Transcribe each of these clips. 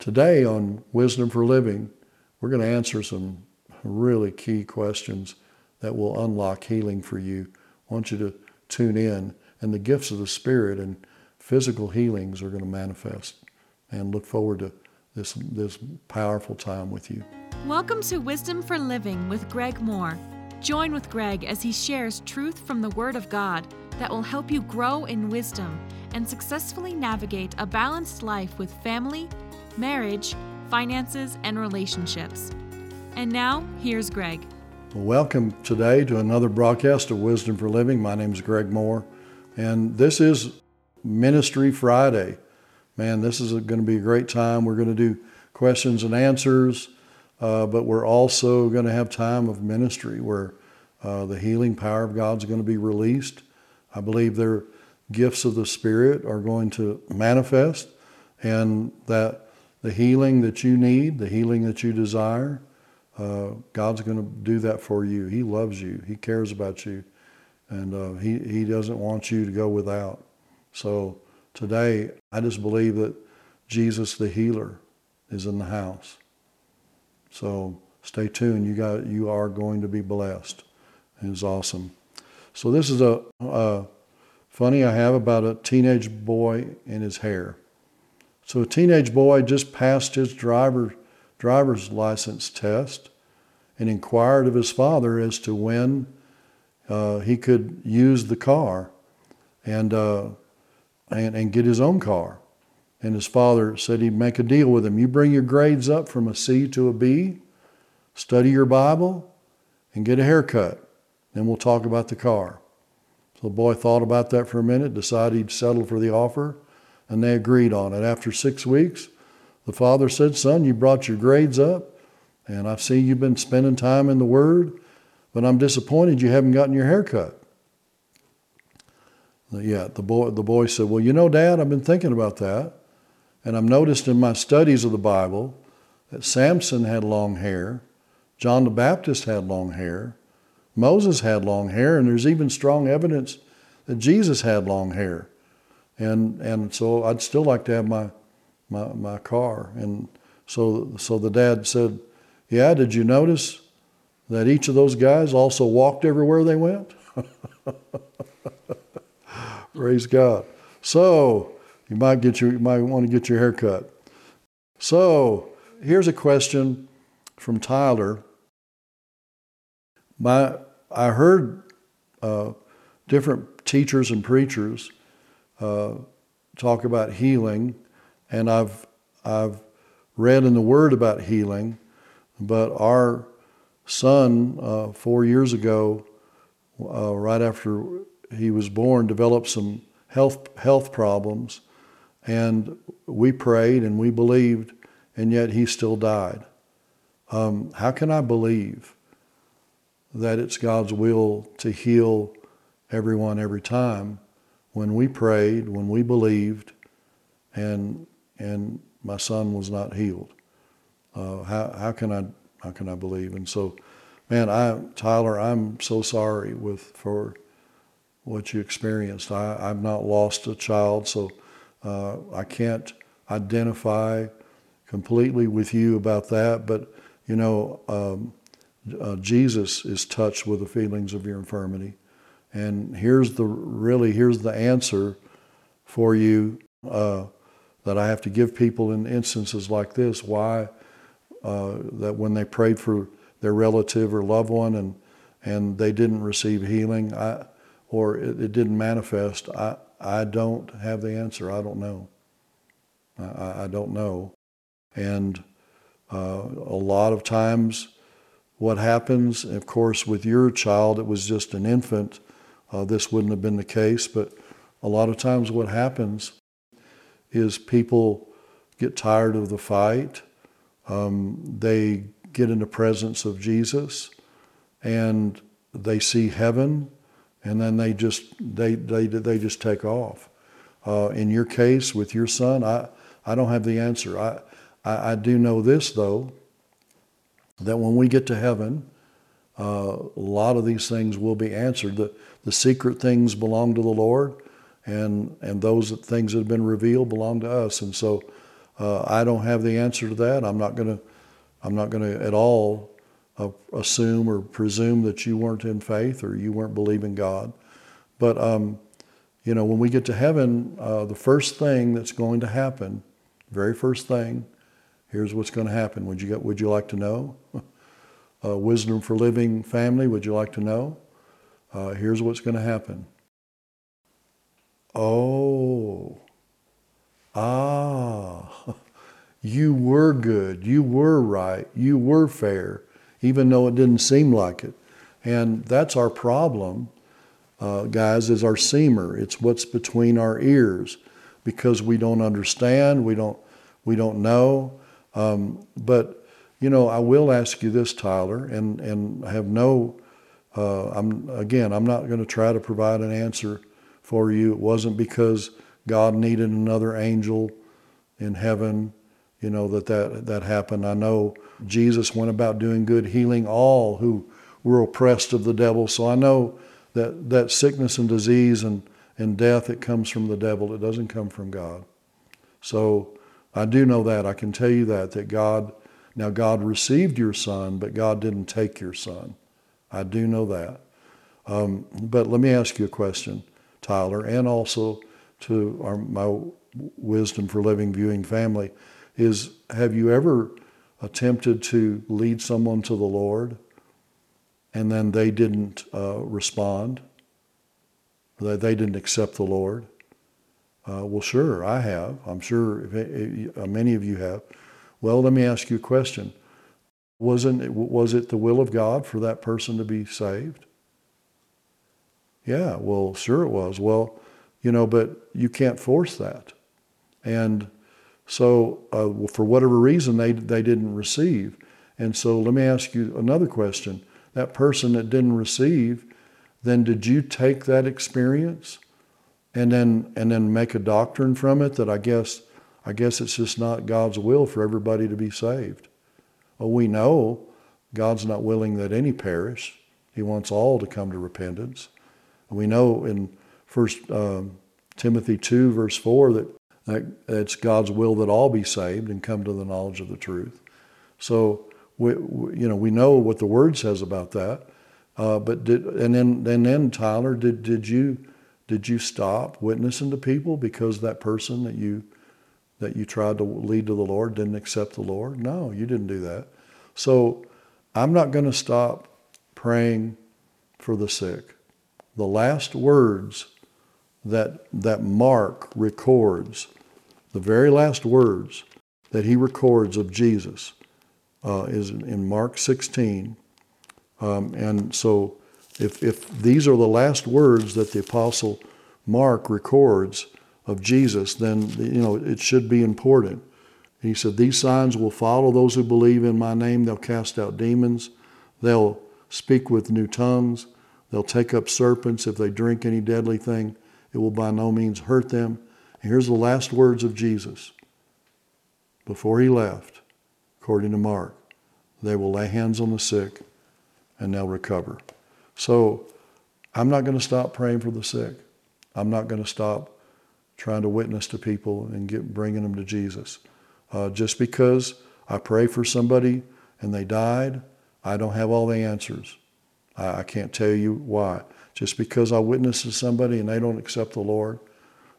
Today on Wisdom for Living, we're going to answer some really key questions that will unlock healing for you. I want you to tune in, and the gifts of the Spirit and physical healings are going to manifest. And look forward to this powerful time with you. Welcome to Wisdom for Living with Greg Moore. Join with Greg as he shares truth from the Word of God that will help you grow in wisdom and successfully navigate a balanced life with family, marriage, finances, and relationships. And now, here's Greg. Welcome today to another broadcast of Wisdom for Living. My name is Greg Moore, and this is Ministry Friday. Man, this is going to be a great time. We're going to do questions and answers, but we're also going to have time of ministry where the healing power of God's going to be released. I believe their gifts of the Spirit are going to manifest, and that the healing that you need, the healing that you desire, God's going to do that for you. He loves you. He cares about you, and he doesn't want you to go without. So today, I just believe that Jesus the healer is in the house. So stay tuned. You are going to be blessed. It's awesome. So this is a funny I have about a teenage boy and his hair. So a teenage boy just passed his driver's license test and inquired of his father as to when he could use the car and get his own car. And his father said he'd make a deal with him. You bring your grades up from a C to a B, study your Bible, and get a haircut. Then we'll talk about the car. So the boy thought about that for a minute, decided he'd settle for the offer, and they agreed on it. After 6 weeks, the father said, "Son, you brought your grades up, and I see you've been spending time in the Word, but I'm disappointed you haven't gotten your haircut." Yeah, the boy said, "Well, you know, Dad, I've been thinking about that. And I've noticed in my studies of the Bible that Samson had long hair. John the Baptist had long hair. Moses had long hair. And there's even strong evidence that Jesus had long hair. And so I'd still like to have my car." And so the dad said, "Yeah, did you notice that each of those guys also walked everywhere they went?" Praise God. So you might want to get your hair cut. So here's a question from Tyler. I heard different teachers and preachers talk about healing, and I've read in the Word about healing, but our son 4 years ago, right after he was born, developed some health problems, and we prayed and we believed, and yet he still died. How can I believe that it's God's will to heal everyone every time when we prayed, when we believed, and my son was not healed? How can I believe? And so, man, Tyler, I'm so sorry for what you experienced. I've not lost a child, so I can't identify completely with you about that, but you know, Jesus is touched with the feelings of your infirmity. And here's the answer for you that I have to give people in instances like this, why that when they prayed for their relative or loved one and they didn't receive healing, or it didn't manifest, I don't have the answer. I don't know. I don't know. And a lot of times what happens, of course, with your child, it was just an infant. This wouldn't have been the case, but a lot of times what happens is people get tired of the fight. They get in the presence of Jesus, and they see heaven, and then they just take off. In your case with your son, I don't have the answer. I do know this though, that when we get to heaven, a lot of these things will be answered. The secret things belong to the Lord, and those things that have been revealed belong to us. And so I don't have the answer to that. I'm not going to at all assume or presume that you weren't in faith or you weren't believing God. But, you know, when we get to heaven, the first thing that's going to happen, very first thing, here's what's going to happen. Would you like to know? Wisdom for Living family, would you like to know? Here's what's going to happen. Oh, ah, you were good, you were right, you were fair, even though it didn't seem like it. And that's our problem, guys, is our semer. It's what's between our ears, because we don't understand, we don't know. But, you know, I will ask you this, Tyler, and I have no, I'm not going to try to provide an answer for you. It wasn't because God needed another angel in heaven, you know, that happened. I know Jesus went about doing good, healing all who were oppressed of the devil. So I know that sickness and disease and death, it comes from the devil. It doesn't come from God. So I do know that. I can tell you that God received your son, but God didn't take your son. I do know that. But let me ask you a question, Tyler, and also to my Wisdom for Living viewing family, is have you ever attempted to lead someone to the Lord and then they didn't respond? They didn't accept the Lord? Well, sure, I have. I'm sure many of you have. Well, let me ask you a question. Was it the will of God for that person to be saved? Yeah, well, sure it was. Well, you know, but you can't force that. And so for whatever reason, they didn't receive. And so let me ask you another question. That person that didn't receive, then did you take that experience and then make a doctrine from it that I guess it's just not God's will for everybody to be saved? Well, we know God's not willing that any perish. He wants all to come to repentance. We know in First Timothy 2, verse 4, that it's God's will that all be saved and come to the knowledge of the truth. So we know what the Word says about that. But then Tyler, did you stop witnessing to people because that person that you tried to lead to the Lord didn't accept the Lord? No, you didn't do that. So I'm not going to stop praying for the sick. The last words that Mark records, the very last words that he records of Jesus is in Mark 16. And so if these are the last words that the Apostle Mark records of Jesus, then, you know, it should be important. And he said, "These signs will follow those who believe in my name. They'll cast out demons. They'll speak with new tongues. They'll take up serpents. If they drink any deadly thing, it will by no means hurt them." And here's the last words of Jesus before he left, according to Mark. "They will lay hands on the sick and they'll recover." So I'm not going to stop praying for the sick. I'm not going to stop trying to witness to people and bringing them to Jesus. Just because I pray for somebody and they died, I don't have all the answers. I can't tell you why. Just because I witness to somebody and they don't accept the Lord,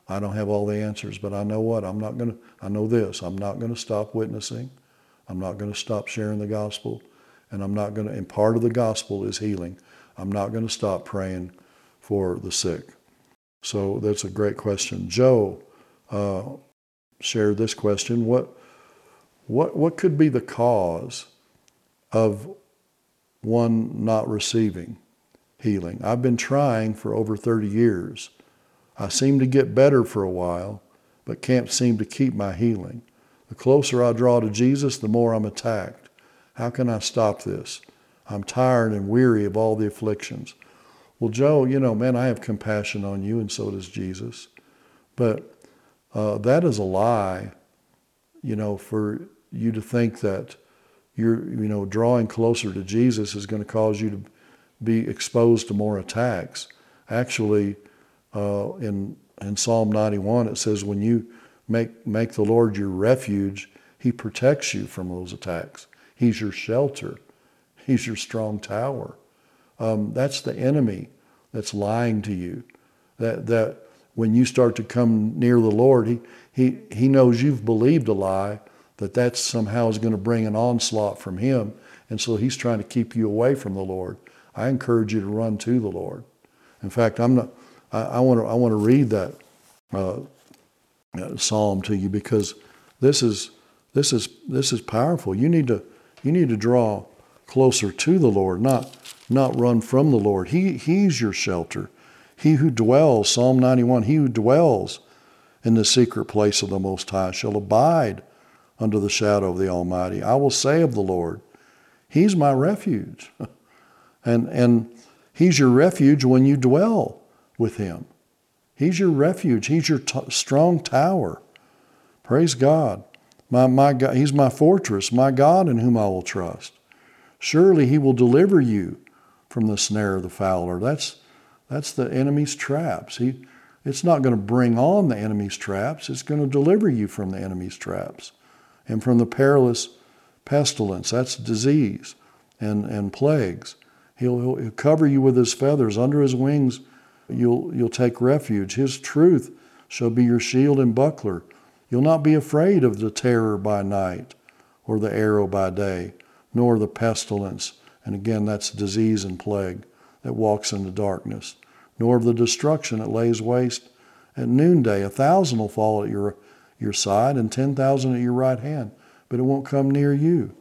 I don't have all the answers. But I know what? I know this. I'm not going to stop witnessing. I'm not going to stop sharing the gospel. And and part of the gospel is healing. I'm not going to stop praying for the sick. So that's a great question. Joe shared this question. What could be the cause of one not receiving healing? I've been trying for over 30 years. I seem to get better for a while, but can't seem to keep my healing. The closer I draw to Jesus, the more I'm attacked. How can I stop this? I'm tired and weary of all the afflictions. Well, Joe, you know, man, I have compassion on you, and so does Jesus. But that is a lie, you know, for you to think that you're, you know, drawing closer to Jesus is going to cause you to be exposed to more attacks. Actually, in Psalm 91, it says, "When you Make the Lord your refuge. He protects you from those attacks. He's your shelter. He's your strong tower. That's the enemy that's lying to you. That when you start to come near the Lord, he knows you've believed a lie, that somehow is going to bring an onslaught from him. And so he's trying to keep you away from the Lord. I encourage you to run to the Lord. In fact, I want to read that psalm to you, because this is powerful. You need to draw closer to the Lord, not run from the Lord. He's your shelter. He who dwells, Psalm 91, he who dwells in the secret place of the Most High shall abide under the shadow of the Almighty. I will say of the Lord, he's my refuge. And he's your refuge when you dwell with him. He's your refuge. He's your strong tower. Praise God. My God. He's my fortress, my God in whom I will trust. Surely he will deliver you from the snare of the fowler. That's the enemy's traps. It's not going to bring on the enemy's traps. It's going to deliver you from the enemy's traps and from the perilous pestilence. That's disease and plagues. He'll cover you with his feathers. Under his wings, you'll take refuge. His truth shall be your shield and buckler. You'll not be afraid of the terror by night or the arrow by day, nor the pestilence. And again, that's disease and plague that walks in the darkness, nor of the destruction that lays waste at noonday. 1,000 will fall at your side and 10,000 at your right hand, but it won't come near you,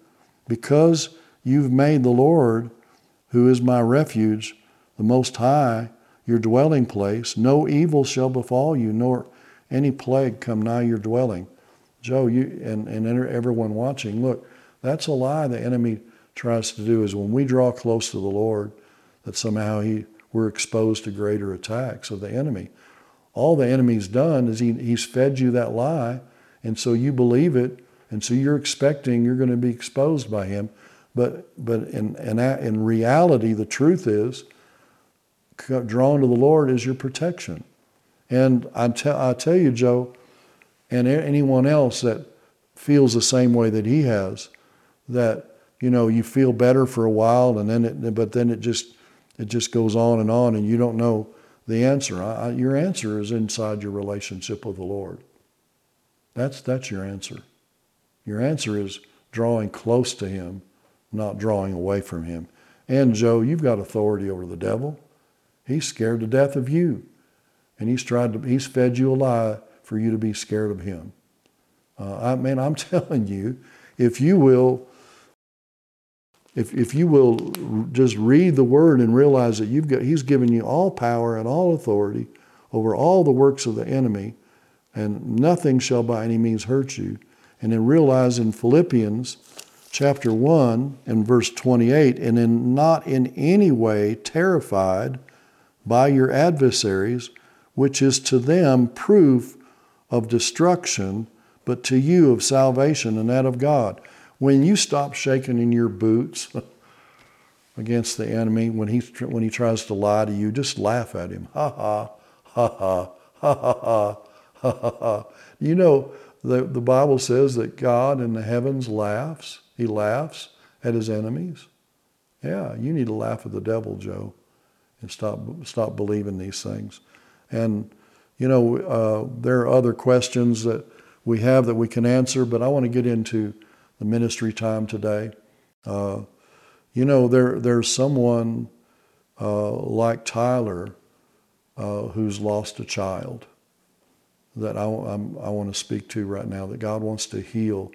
because you've made the Lord, who is my refuge, the Most High, your dwelling place. No evil shall befall you, nor any plague come nigh your dwelling. Joe, you and everyone watching, look, that's a lie the enemy tries to do, is when we draw close to the Lord, that somehow we're exposed to greater attacks of the enemy. All the enemy's done is he's fed you that lie, and so you believe it, and so you're expecting you're going to be exposed by him. But in reality, the truth is, drawn to the Lord is your protection. And I tell you, Joe, and anyone else that feels the same way that he has, that you feel better for a while, and then it just goes on, and you don't know the answer. Your answer is inside your relationship with the Lord. That's your answer. Your answer is drawing close to him, not drawing away from him. And Joe, you've got authority over the devil. He's scared to death of you, and he's fed you a lie for you to be scared of him. I'm telling you, if you will just read the Word and realize that he's given you all power and all authority over all the works of the enemy, and nothing shall by any means hurt you. And then realize in Philippians chapter 1 and verse 28, and in not in any way terrified by your adversaries, which is to them proof of destruction, but to you of salvation, and that of God. When you stop shaking in your boots against the enemy, when he tries to lie to you, just laugh at him. Ha ha, ha ha, ha ha, ha ha, ha ha. The Bible says that God in the heavens laughs. He laughs at his enemies. Yeah, you need to laugh at the devil, Joe, and stop believing these things. And, there are other questions that we have that we can answer, but I want to get into the ministry time today. There's someone like Tyler who's lost a child that I want to speak to right now, that God wants to heal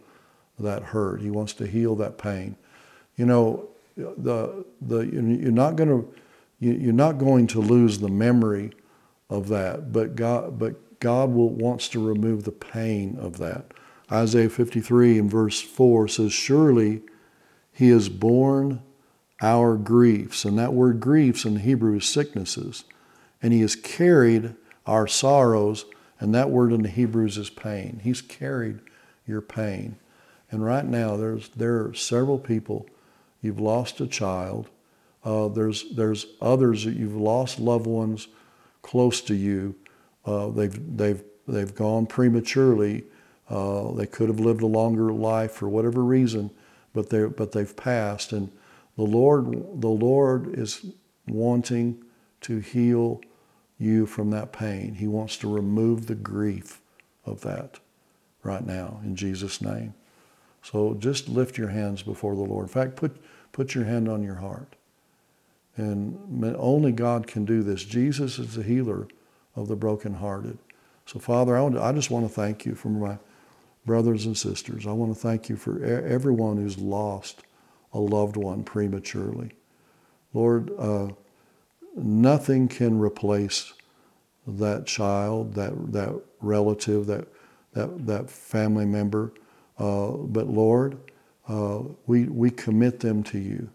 that hurt. He wants to heal that pain. You're not going to lose the memory of that, but God wants to remove the pain of that. Isaiah 53 and verse 4 says, surely he has borne our griefs. And that word griefs in Hebrew is sicknesses. And he has carried our sorrows. And that word in the Hebrews is pain. He's carried your pain. And right now, there are several people. You've lost a child. There's others that you've lost loved ones close to you. They've They've gone prematurely. They could have lived a longer life for whatever reason, but they've passed. And the Lord is wanting to heal you from that pain. He wants to remove the grief of that right now in Jesus' name. So just lift your hands before the Lord. In fact, put your hand on your heart. And only God can do this. Jesus is the healer of the brokenhearted. So Father, I just want to thank you for my brothers and sisters. I want to thank you for everyone who's lost a loved one prematurely. Lord, nothing can replace that child, that relative, that family member. But Lord, we commit them to you.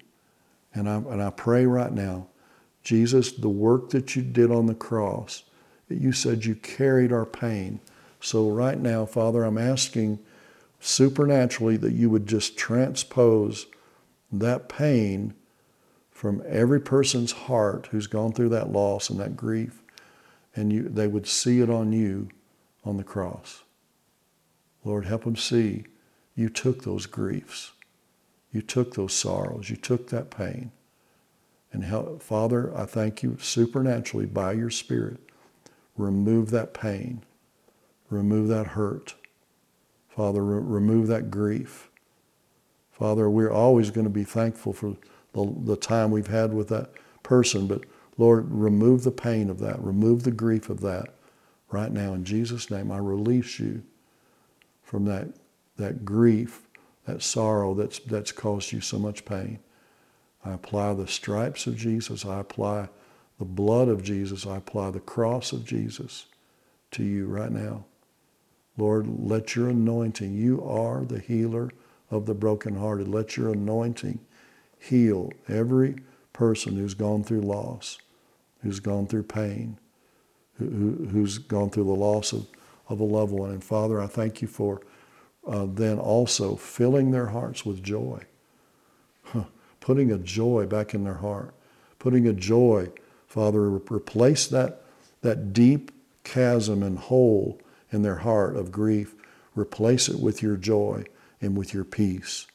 And I pray right now, Jesus, the work that you did on the cross, you said you carried our pain. So right now, Father, I'm asking supernaturally that you would just transpose that pain from every person's heart who's gone through that loss and that grief, and they would see it on you on the cross. Lord, help them see you took those griefs. You took those sorrows. You took that pain. And help, Father, I thank you supernaturally by your Spirit. Remove that pain. Remove that hurt. Father, remove that grief. Father, we're always going to be thankful for the time we've had with that person, but Lord, remove the pain of that. Remove the grief of that right now. In Jesus' name, I release you from that grief, that sorrow that's caused you so much pain. I apply the stripes of Jesus. I apply the blood of Jesus. I apply the cross of Jesus to you right now. Lord, let your anointing, you are the healer of the brokenhearted. Let your anointing heal every person who's gone through loss, who's gone through pain, who's gone through the loss of a loved one. And Father, I thank you for then also filling their hearts with joy, putting a joy back in their heart, putting a joy, Father, replace that deep chasm and hole in their heart of grief, replace it with your joy and with your peace.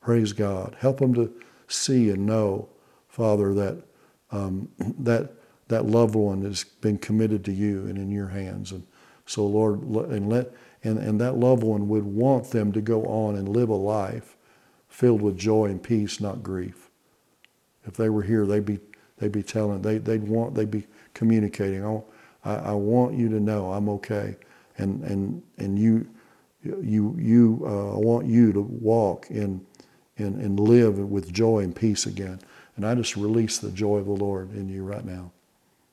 Praise God. Help them to see and know, Father, that that loved one has been committed to you and in your hands. And so, Lord, and that loved one would want them to go on and live a life filled with joy and peace, not grief. If they were here, they'd be telling, they'd be communicating. I want you to know I'm okay, and you I want you to walk and live with joy and peace again. And I just release the joy of the Lord in you right now,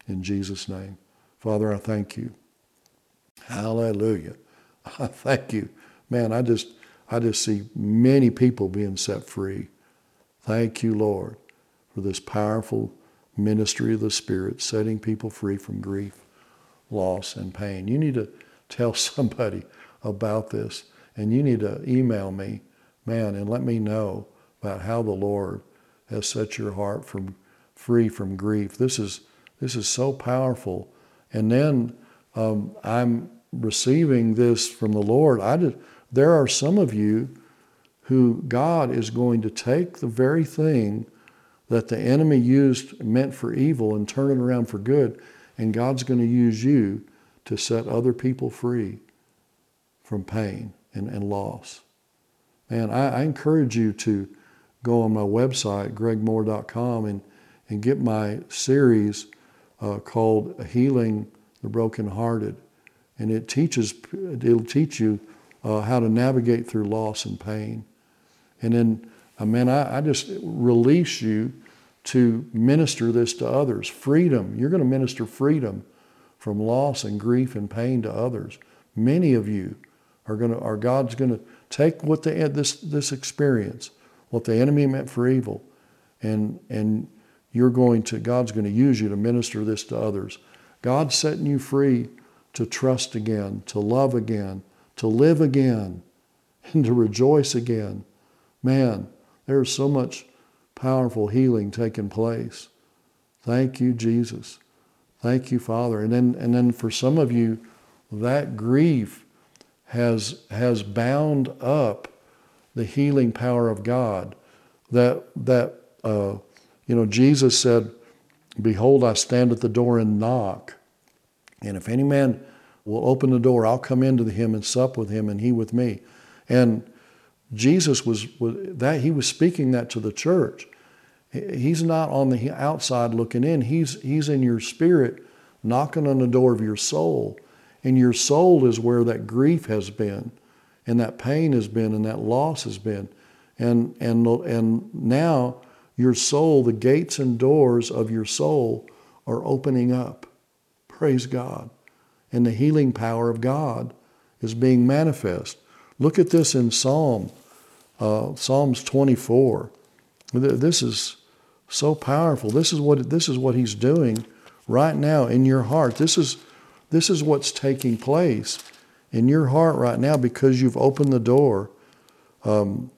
in Jesus' name. Father, I thank you. Hallelujah. I thank you. Man, I just see many people being set free. Thank you, Lord, for this powerful ministry of the Spirit, setting people free from grief, loss, and pain. You need to tell somebody about this, and you need to email me, man, and let me know about how the Lord has set your heart free from grief. This is so powerful. And then I'm receiving this from the Lord. There are some of you who God is going to take the very thing that the enemy meant for evil and turn it around for good, and God's going to use you to set other people free from pain and loss. Man, I encourage you to go on my website, gregmoore.com, and get my series called Healing the Brokenhearted. And it'll teach you how to navigate through loss and pain. And then, man, I just release you to minister this to others. Freedom. You're going to minister freedom from loss and grief and pain to others. Many of you God's going to take what this experience, what the enemy meant for evil, and God's going to use you to minister this to others. God's setting you free to trust again, to love again, to live again, and to rejoice again. Man, there's so much powerful healing taking place. Thank you, Jesus. Thank you, Father. And then for some of you, that grief has bound up the healing power of God. That Jesus said, "Behold, I stand at the door and knock. And if any man will open the door, I'll come into him and sup with him and he with me." And Jesus was speaking that to the church. He's not on the outside looking in. He's in your spirit, knocking on the door of your soul. And your soul is where that grief has been, and that pain has been, and that loss has been. And now your soul, the gates and doors of your soul are opening up. Praise God. And the healing power of God is being manifest. Look at this in Psalms 24. This is so powerful. This is what he's doing right now in your heart. This is what's taking place in your heart right now because you've opened the door to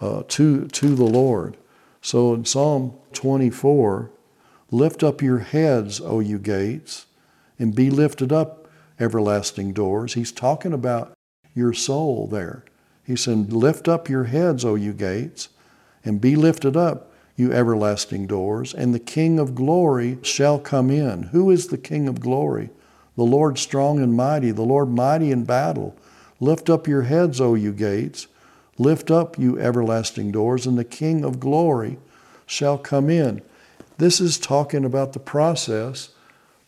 the Lord. So in Psalm 24, "Lift up your heads, O you gates, and be lifted up, everlasting doors." He's talking about your soul there. He said, "Lift up your heads, O you gates, and be lifted up, you everlasting doors, and the King of glory shall come in." Who is the King of glory? The Lord strong and mighty, the Lord mighty in battle. "Lift up your heads, O you gates, lift up, you everlasting doors, and the King of glory shall come in." This is talking about the process,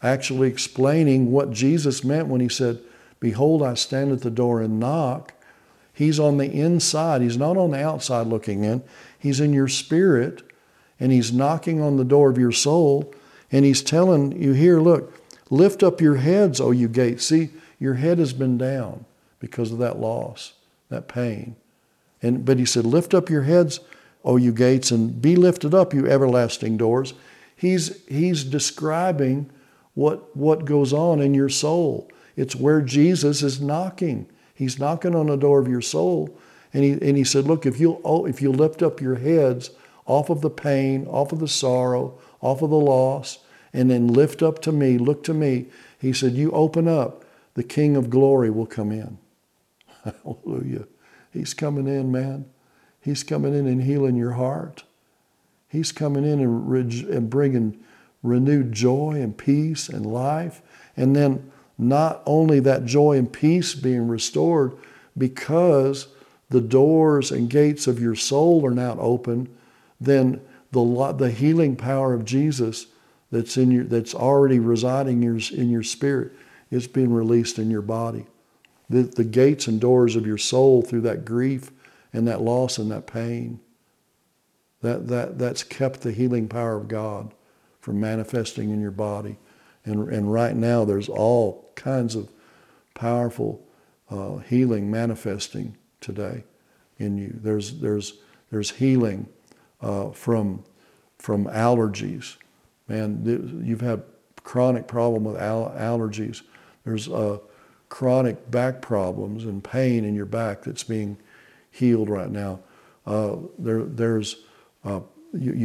actually explaining what Jesus meant when he said, "Behold, I stand at the door and knock." He's on the inside. He's not on the outside looking in. He's in your spirit, and he's knocking on the door of your soul, and he's telling you here, look, "Lift up your heads, O you gates." See, your head has been down because of that loss, that pain. But he said, "Lift up your heads, O you gates, and be lifted up, you everlasting doors." He's describing what goes on in your soul. It's where Jesus is knocking. He's knocking on the door of your soul. And he said, look, if you lift up your heads off of the pain, off of the sorrow, off of the loss, and then lift up to me, look to me. He said, you open up, the King of glory will come in. Hallelujah. He's coming in, man. He's coming in and healing your heart. He's coming in and bringing renewed joy and peace and life. And then not only that joy and peace being restored, because the doors and gates of your soul are now open, then the healing power of Jesus that's already residing in your spirit is being released in your body. The gates and doors of your soul through that grief and that loss and that pain, that's kept the healing power of God from manifesting in your body. And right now there's all kinds of powerful healing manifesting today in you. There's healing from allergies. Man, you've had chronic problem with allergies. There's chronic back problems and pain in your back that's being healed right now. You've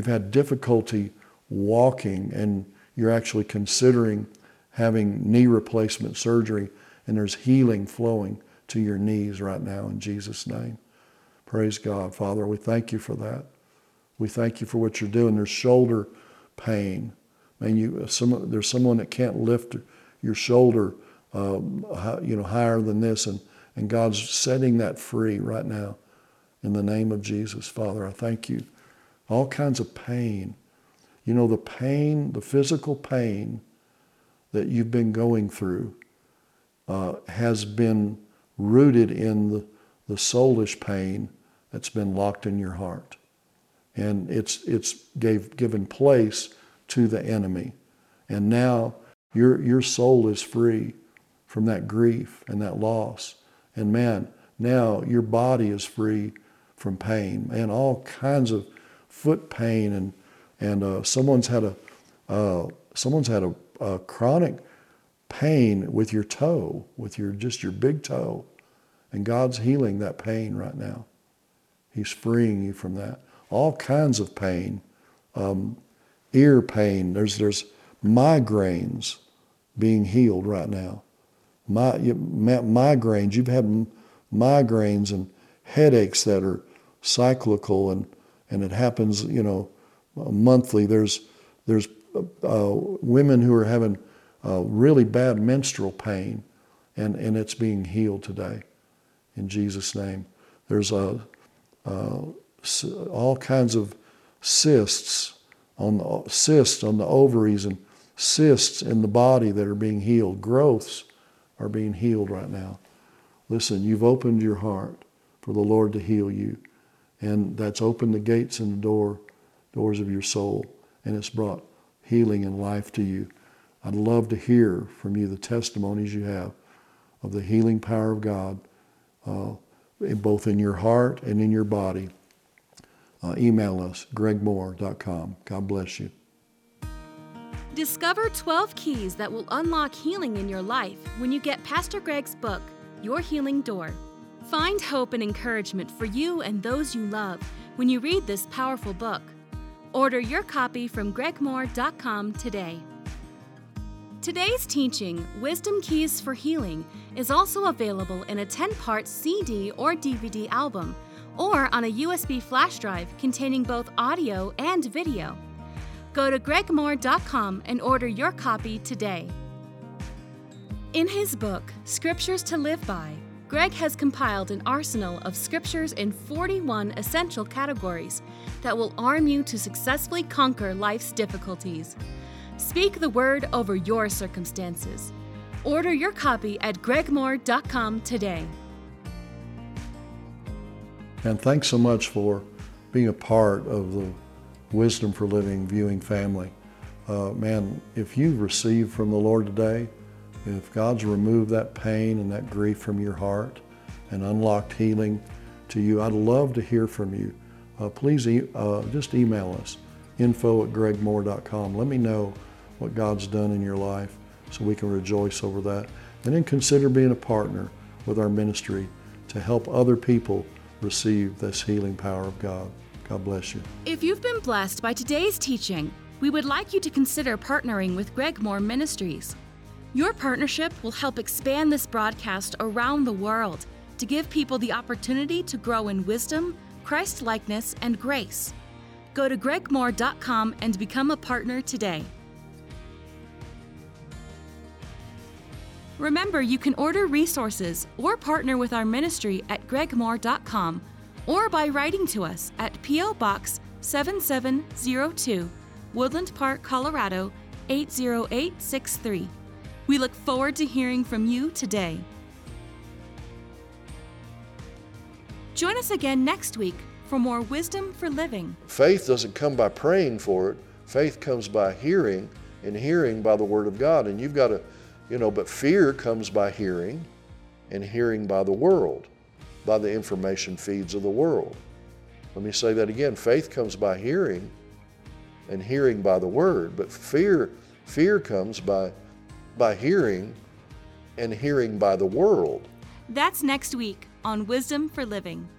had difficulty walking, and you're actually considering having knee replacement surgery, and there's healing flowing to your knees right now in Jesus' name. Praise God. Father, we thank you for that. We thank you for what you're doing. There's shoulder pain. Man, there's someone that can't lift your shoulder higher than this, and God's setting that free right now in the name of Jesus. Father, I thank you. All kinds of pain. You know, the pain, the physical pain that you've been going through has been rooted in the soulish pain that's been locked in your heart. And it's given place to the enemy. And now your soul is free from that grief and that loss. And man, now your body is free from pain. And all kinds of foot pain and someone's had a chronic pain with your toe, just your big toe, and God's healing that pain right now. He's freeing you from that. All kinds of pain, ear pain. There's migraines being healed right now. migraines. You've had migraines and headaches that are cyclical, and it happens, you know, monthly. There's women who are having really bad menstrual pain, and it's being healed today, in Jesus' name. There's all kinds of cysts on the ovaries and cysts in the body that are being healed. Growths are being healed right now. Listen, you've opened your heart for the Lord to heal you, and that's opened the gates and the doors of your soul, and it's brought healing and life to you. I'd love to hear from you the testimonies you have of the healing power of God, both in your heart and in your body. Email us, gregmoore.com. God bless you. Discover 12 keys that will unlock healing in your life when you get Pastor Greg's book, Your Healing Door. Find hope and encouragement for you and those you love when you read this powerful book. Order your copy from gregmoore.com today. Today's teaching, Wisdom Keys for Healing, is also available in a 10-part CD or DVD album, or on a USB flash drive containing both audio and video. Go to gregmoore.com and order your copy today. In his book, Scriptures to Live By, Greg has compiled an arsenal of scriptures in 41 essential categories that will arm you to successfully conquer life's difficulties. Speak the word over your circumstances. Order your copy at gregmoore.com today. And thanks so much for being a part of the Wisdom for Living viewing family. Man, if you receive from the Lord today, if God's removed that pain and that grief from your heart and unlocked healing to you, I'd love to hear from you. Please just email us, info@gregmoore.com. Let me know what God's done in your life so we can rejoice over that. And then consider being a partner with our ministry to help other people receive this healing power of God. God bless you. If you've been blessed by today's teaching, we would like you to consider partnering with Greg Moore Ministries. Your partnership will help expand this broadcast around the world to give people the opportunity to grow in wisdom, Christ-likeness, and grace. Go to gregmoore.com and become a partner today. Remember, you can order resources or partner with our ministry at gregmoore.com or by writing to us at P.O. Box 7702, Woodland Park, Colorado 80863. We look forward to hearing from you today. Join us again next week for more Wisdom for Living. Faith doesn't come by praying for it. Faith comes by hearing, and hearing by the Word of God. And you've got to, but fear comes by hearing, and hearing by the world, by the information feeds of the world. Let me say that again. Faith comes by hearing, and hearing by the Word. But fear comes by hearing, and hearing by the world. That's next week on Wisdom for Living.